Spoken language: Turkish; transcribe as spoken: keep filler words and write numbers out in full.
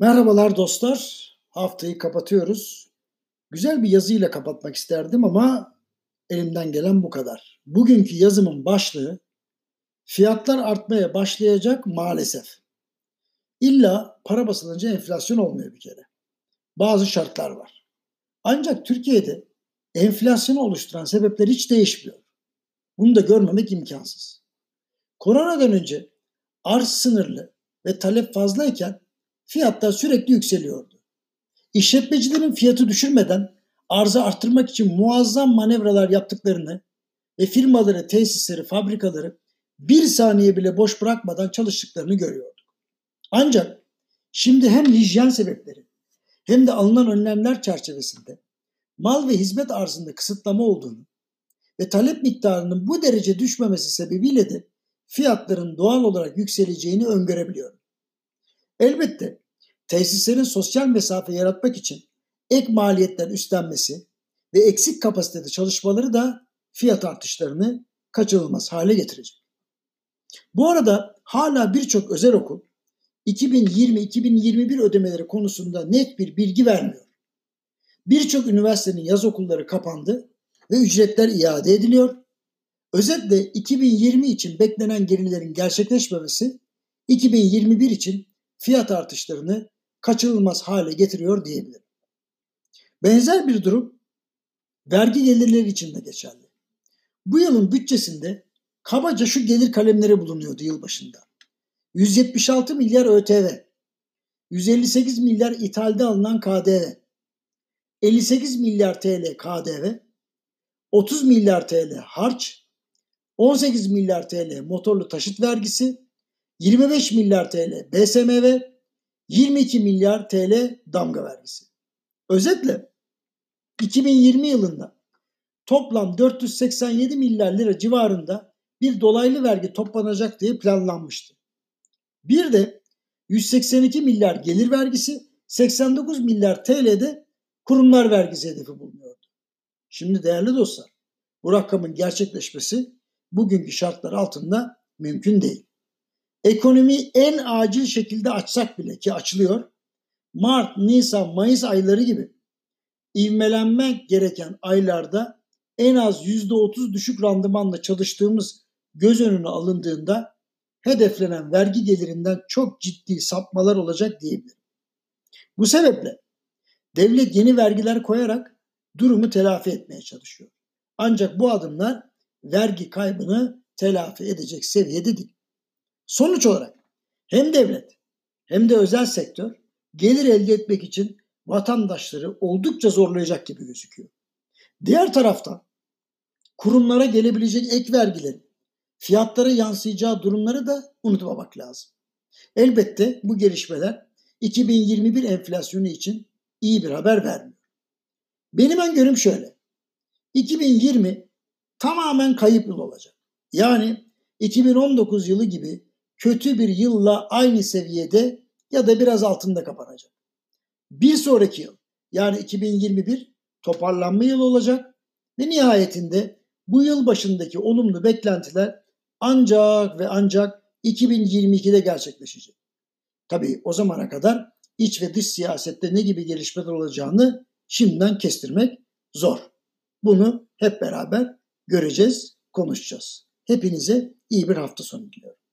Merhabalar dostlar. Haftayı kapatıyoruz. Güzel bir yazıyla kapatmak isterdim ama elimden gelen bu kadar. Bugünkü yazımın başlığı fiyatlar artmaya başlayacak maalesef. İlla para basılınca enflasyon olmuyor bir kere. Bazı şartlar var. Ancak Türkiye'de enflasyonu oluşturan sebepler hiç değişmiyor. Bunu da görmemek imkansız. Koronadan önce arz sınırlı ve talep fazlayken fiyatlar sürekli yükseliyordu. İşletmecilerin fiyatı düşürmeden arzı artırmak için muazzam manevralar yaptıklarını ve firmaları, tesisleri, fabrikaları bir saniye bile boş bırakmadan çalıştıklarını görüyorduk. Ancak şimdi hem hijyen sebepleri hem de alınan önlemler çerçevesinde mal ve hizmet arzında kısıtlama olduğunu ve talep miktarının bu derece düşmemesi sebebiyle de fiyatların doğal olarak yükseleceğini öngörebiliyorum. Elbette tesislerin sosyal mesafe yaratmak için ek maliyetler üstlenmesi ve eksik kapasitede çalışmaları da fiyat artışlarını kaçınılmaz hale getirecek. Bu arada hala birçok özel okul iki bin yirmi iki bin yirmi bir ödemeleri konusunda net bir bilgi vermiyor. Birçok üniversitenin yaz okulları kapandı ve ücretler iade ediliyor. Özetle iki bin yirmi için beklenen gelirlerin gerçekleşmemesi iki bin yirmi bir için fiyat artışlarını kaçınılmaz hale getiriyor diyebilirim. Benzer bir durum vergi gelirleri için de geçerli. Bu yılın bütçesinde kabaca şu gelir kalemleri bulunuyordu yılbaşında. yüz yetmiş altı milyar Ö T V, yüz elli sekiz milyar ithalde alınan K D V, elli sekiz milyar T L K D V, otuz milyar T L harç, on sekiz milyar T L motorlu taşıt vergisi, yirmi beş milyar T L B S M V, yirmi iki milyar T L damga vergisi. Özetle iki bin yirmi yılında toplam dört yüz seksen yedi milyar lira civarında bir dolaylı vergi toplanacak diye planlanmıştı. Bir de yüz seksen iki milyar gelir vergisi, seksen dokuz milyar T L'de kurumlar vergisi hedefi bulunuyordu. Şimdi değerli dostlar, bu rakamın gerçekleşmesi bugünkü şartlar altında mümkün değil. Ekonomiyi en acil şekilde açsak bile ki açılıyor, Mart, Nisan, Mayıs ayları gibi ivmelenmek gereken aylarda en az yüzde otuz düşük randımanla çalıştığımız göz önüne alındığında hedeflenen vergi gelirinden çok ciddi sapmalar olacak diyebilirim. Bu sebeple devlet yeni vergiler koyarak durumu telafi etmeye çalışıyor. Ancak bu adımlar vergi kaybını telafi edecek seviyede değil. Sonuç olarak hem devlet hem de özel sektör gelir elde etmek için vatandaşları oldukça zorlayacak gibi gözüküyor. Diğer taraftan kurumlara gelebilecek ek vergilerin fiyatlara yansıyacağı durumları da unutmamak lazım. Elbette bu gelişmeler iki bin yirmi bir enflasyonu için iyi bir haber vermiyor. Benim öngörüm şöyle. iki bin yirmi tamamen kayıp yıl olacak. Yani iki bin on dokuz yılı gibi kötü bir yılla aynı seviyede ya da biraz altında kapanacak. Bir sonraki yıl yani iki bin yirmi bir toparlanma yılı olacak ve nihayetinde bu yıl başındaki olumlu beklentiler ancak ve ancak iki bin yirmi ikide gerçekleşecek. Tabii o zamana kadar iç ve dış siyasette ne gibi gelişmeler olacağını şimdiden kestirmek zor. Bunu hep beraber göreceğiz, konuşacağız. Hepinize iyi bir hafta sonu diliyorum.